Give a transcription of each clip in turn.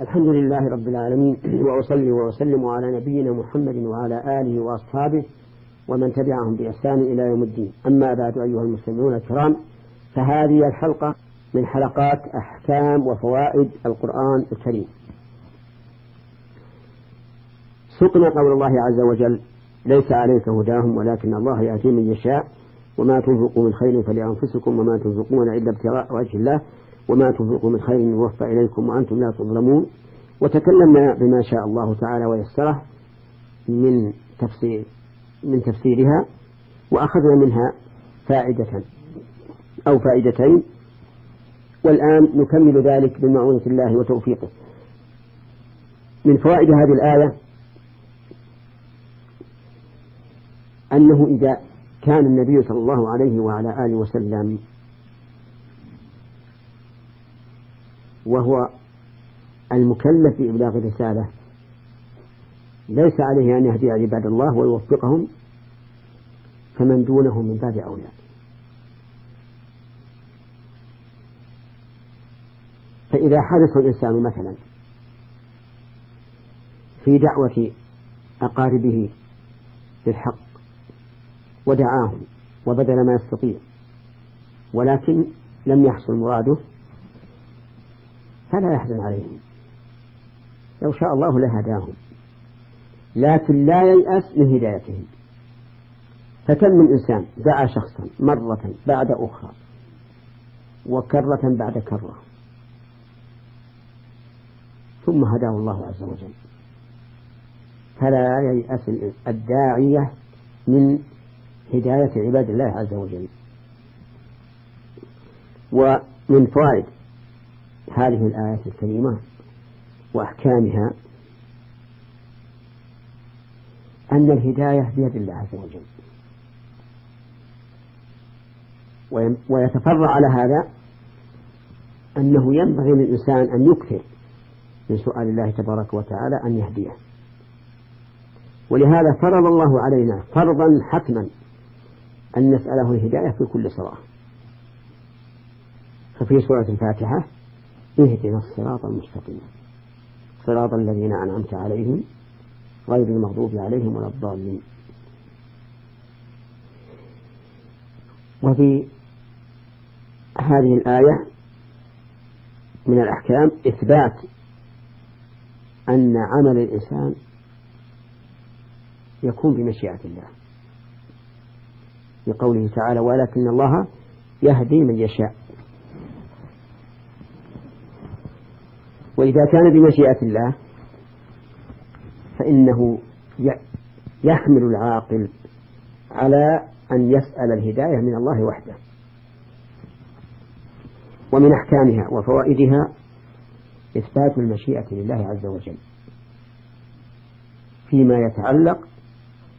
الحمد لله رب العالمين، وأصلي وأسلم على نبينا محمد وعلى آله وأصحابه ومن تبعهم بإحسان إلى يوم الدين. أما بعد أيها المسلمون الكرام، فهذه الحلقة من حلقات أحكام وفوائد القرآن الكريم. سقنا قول الله عز وجل: ليس عليك هداهم ولكن الله يهدي من يشاء وما تنفقوا من خير فلأنفسكم وما تنفقون إلا ابتغاء وجه الله وما تنفقوا من خير يوفى إليكم وأنتم لا تظلمون. وتكلمنا بما شاء الله تعالى ويسره من تفسيرها، وأخذنا منها فائدة أو فائدتين، والآن نكمل ذلك بمعونة الله وتوفيقه. من فوائد هذه الآية أنه إذا كان النبي صلى الله عليه وعلى آله وسلم وهو المكلف بإبلاغ الرسالة ليس عليه أن يهدي عباد الله ويوفقهم، فمن دونه من باب أولى. فإذا حدث الإنسان مثلا في دعوة أقاربه للحق ودعاهم وبذل ما يستطيع ولكن لم يحصل مراده، فلا يحزن عليهم، لو شاء الله لهداهم، لكن لا ييأس من هدايتهم. فكم من إنسان دعا شخصا مرة بعد أخرى وكرة بعد كرة ثم هداه الله عز وجل. فلا ييأس الداعية من هداية عباد الله عز وجل. ومن فوائد هذه الآية الكريمة وأحكامها أن الهداية بيد الله عز وجل، ويتفرع على هذا أنه ينبغي للإنسان أن يكثر من سؤال الله تبارك وتعالى أن يهديه. ولهذا فرض الله علينا فرضا حتما أن نسأله الهداية في كل صلاة. ففي سورة الفاتحة: اهدنا الصراط المستقيم صراط الذين أنعمت عليهم غير المغضوب عليهم ولا الضالين. وفي هذه الآية من الأحكام إثبات أن عمل الإنسان يكون بمشيئة الله، لقوله تعالى: ولكن الله يهدي من يشاء. وإذا كان بمشيئة الله فإنه يحمل العاقل على أن يسأل الهداية من الله وحده. ومن أحكامها وفوائدها إثبات المشيئة لله عز وجل فيما يتعلق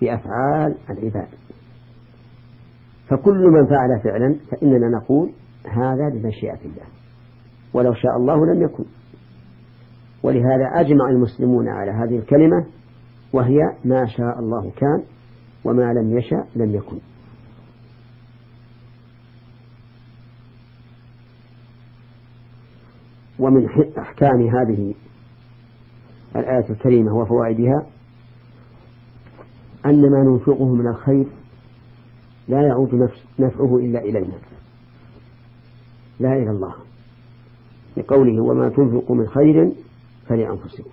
بأفعال العباد. فكل من فعل فعلا فإننا نقول هذا بمشيئة الله، ولو شاء الله لم يكن. ولهذا أجمع المسلمون على هذه الكلمة، وهي: ما شاء الله كان وما لم يشاء لم يكن. ومن أحكام هذه الآية الكريمة وفوائدها أن ما ننفقه من الخير لا يعود نفعه إلا إلينا لا إلى الله، لقوله: وما تنفقوا من خير فلأنفسكم.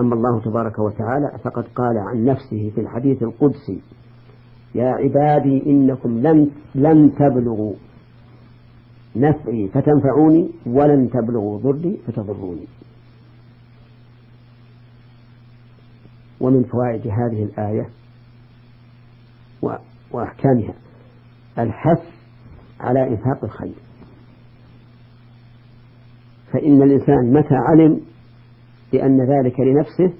أما الله تبارك وتعالى فقد قال عن نفسه في الحديث القدسي: يا عبادي إنكم لن تبلغوا نفعي فتنفعوني ولن تبلغوا ضري فتضروني. ومن فوائد هذه الآية وأحكامها الحث على إنفاق الخير، فإن الإنسان متى علم بأن ذلك لنفسه،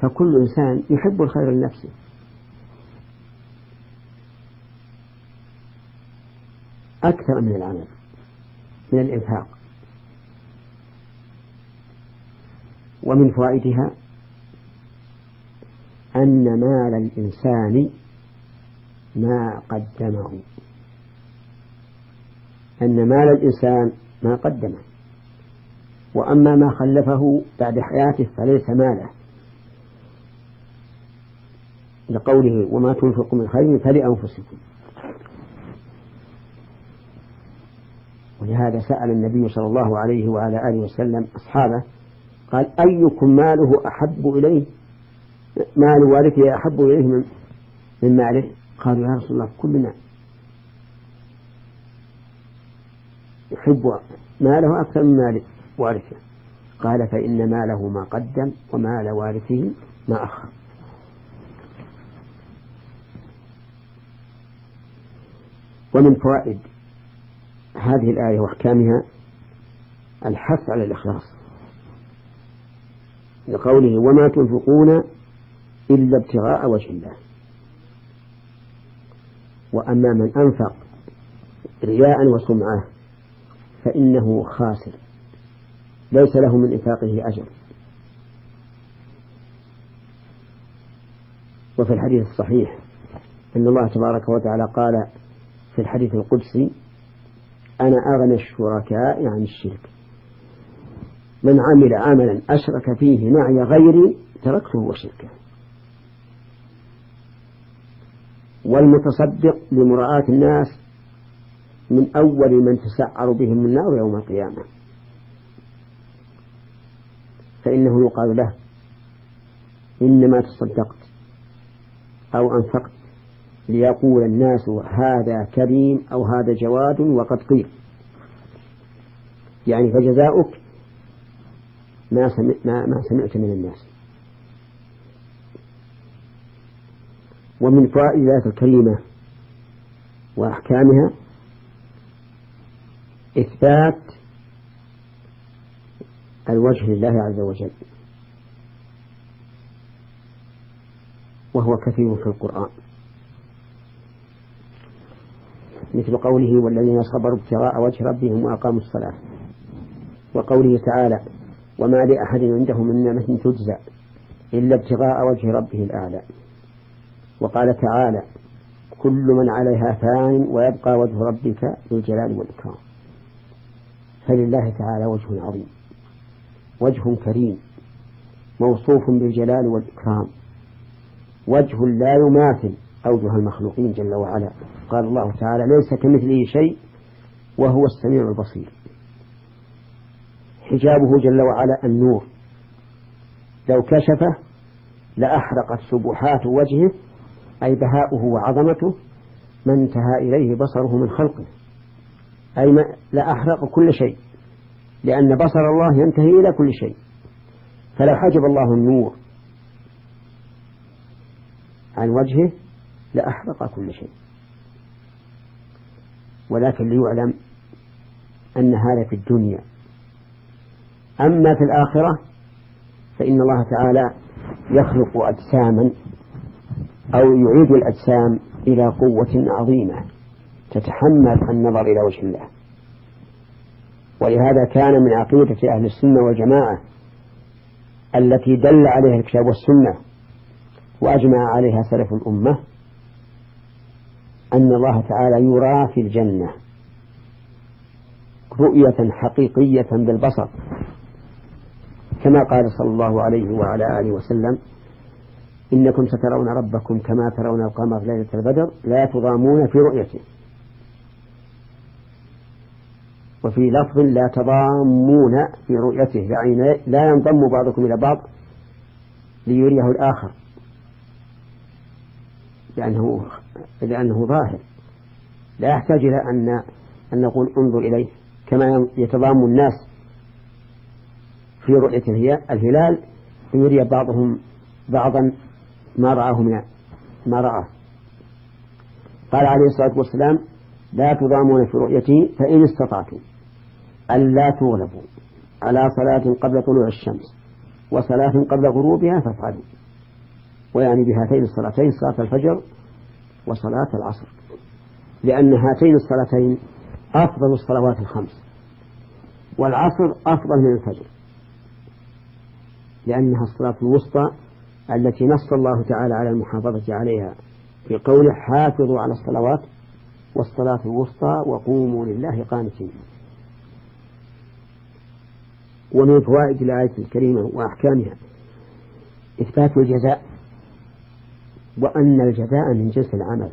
فكل إنسان يحب الخير لنفسه، أكثر من العمل من الإنفاق. ومن فوائدها أن مال الإنسان ما قدمه، أن مال الإنسان ما قدمه، وأما ما خلفه بعد حياته فليس ماله، لقوله وما تنفقوا من خير فلأنفسكم. ولهذا سأل النبي صلى الله عليه وعلى آله وسلم أصحابه قال أيكم ماله أحب إليه، مال وارثه أحب إليه من ماله؟ قالوا يا رسول الله كلنا يحب ماله أكثر من مال وارثه. قال فإن ماله ما قدم ومال وارثه ما أخر. ومن فوائد هذه الآية وأحكامها الحث على الإخلاص، لقوله وما تنفقون إلا ابتغاء وجه الله. وأما من أنفق رياء وسمعة فإنه خاسر، ليس له من إنفاقه أجر. وفي الحديث الصحيح أن الله تبارك وتعالى قال في الحديث القدسي أنا أغنى الشركاء عن الشرك، من عمل عملا أشرك فيه معي غيري تركته وشركه. والمتصدق لمراعاة الناس من أول من تسعر بهم النار يوم القيامة، فإنه يقال له إنما تصدقت أو أنفقت ليقول الناس هذا كريم أو هذا جواد وقد قيل، يعني فجزاؤك ما سمعت من الناس. ومن فوائد ذات الكلمة وأحكامها إثبات الوجه لله عز وجل، وهو كثير في القرآن، مثل قوله والذين صبروا ابتغاء وجه ربهم وأقاموا الصلاة، وقوله تعالى وما لأحد عنده من نعمة تجزى إلا ابتغاء وجه ربه الأعلى، وقال تعالى كل من عليها فان ويبقى وجه ربك ذو الجلال والإكرام. فلله تعالى وجه عظيم، وجه كريم موصوف بالجلال والإكرام، وجه لا يماثل أوجه المخلوقين جل وعلا. قال الله تعالى ليس كمثله شيء وهو السميع البصير. حجابه جل وعلا النور، لو كشفه لأحرقت سبحات وجهه أي بهاؤه وعظمته ما انتهى إليه بصره من خلقه، أي لأحرق كل شيء، لأن بصر الله ينتهي إلى كل شيء. فلو حجب الله النور عن وجهه لأحرق كل شيء، ولكن ليعلم أن هذا في الدنيا. أما في الآخرة فإن الله تعالى يخلق أجساما أو يعيد الأجسام إلى قوة عظيمة تتحمل النظر إلى وجه الله. ولهذا كان من عقيدة أهل السنة والجماعة التي دل عليها الكتاب والسنة وأجمع عليها سلف الأمة أن الله تعالى يرى في الجنة رؤية حقيقية بالبصر، كما قال صلى الله عليه وعلى آله وسلم إنكم سترون ربكم كما ترون القمر ليلة البدر لا تضامون في رؤيته، وفي لفظ لا تضامون في رؤيته، يعني لا ينضم بعضكم إلى بعض ليريه الآخر لأنه ظاهر، لا يحتاج إلى أن نقول انظر إليه، كما يتضام الناس في رؤية الهلال ليري بعضهم بعضا ما رأى. قال عليه الصلاة والسلام لا تضامون في رؤيته فإن استطعتم ألا تغلبوا على صلاة قبل طلوع الشمس وصلاة قبل غروبها فافعلوا، ويعني بهاتين الصلاتين صلاة الفجر وصلاة العصر، لأن هاتين الصلاتين أفضل الصلوات الخمس، والعصر أفضل من الفجر لأنها الصلاة الوسطى التي نص الله تعالى على المحافظة عليها في قوله حافظوا على الصلوات والصلاة الوسطى وقوموا لله قانتين. ومن فوائد الآية الكريمة وأحكامها إثبات الجزاء، وأن الجزاء من جنس العمل،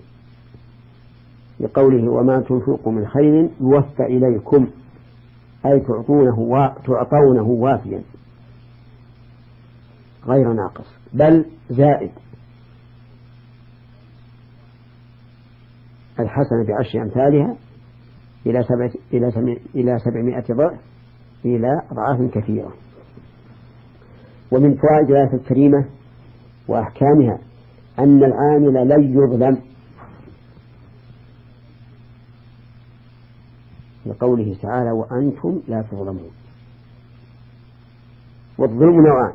لقوله وما تنفقوا من خير يوفى إليكم، أي تعطونه وافيا غير ناقص بل زائد. الحسنة بعشر أمثالها إلى 700 ضعف إلى أضعاف كثيرة. ومن فوائد الآية الكريمة وأحكامها أن العامل لن يظلم، لقوله تعالى وأنتم لا تظلمون. والظلم نوعان،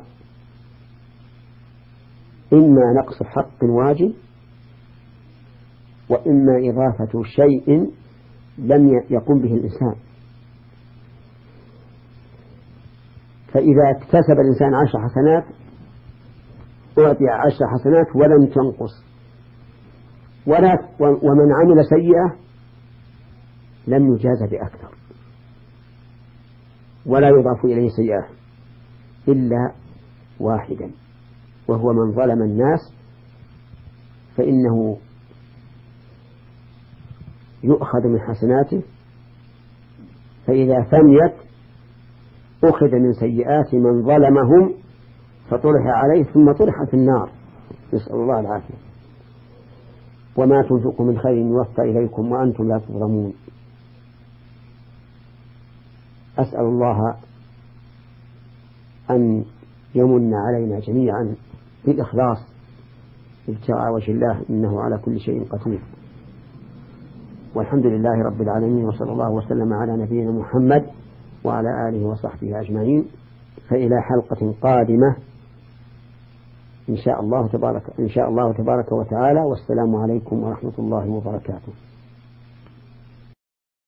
إما نقص حق واجب، وإما إضافة شيء لم يقم به الإنسان. فإذا اكتسب الإنسان 10 حسنات أعطي 10 حسنات ولم تنقص، ومن عمل سيئة لم يجاز بأكثر ولا يضاف إليه سيئة إلا واحدا، وهو من ظلم الناس، فإنه يؤخذ من حسناته، فإذا فنيت أخذ من سيئات من ظلمهم فطرح عليه ثم طرح في النار، نسأل الله العافية. وما تنفقوا من خير يوفى إليكم وأنتم لا تظلمون. أسأل الله أن يمن علينا جميعا بالإخلاص ابتغاء وجه الله إنه على كل شيء قدير. والحمد لله رب العالمين، وصلى الله وسلم على نبينا محمد وعلى آله وصحبه أجمعين. فإلى حلقة قادمة إن شاء الله تبارك وتعالى، والسلام عليكم ورحمة الله وبركاته.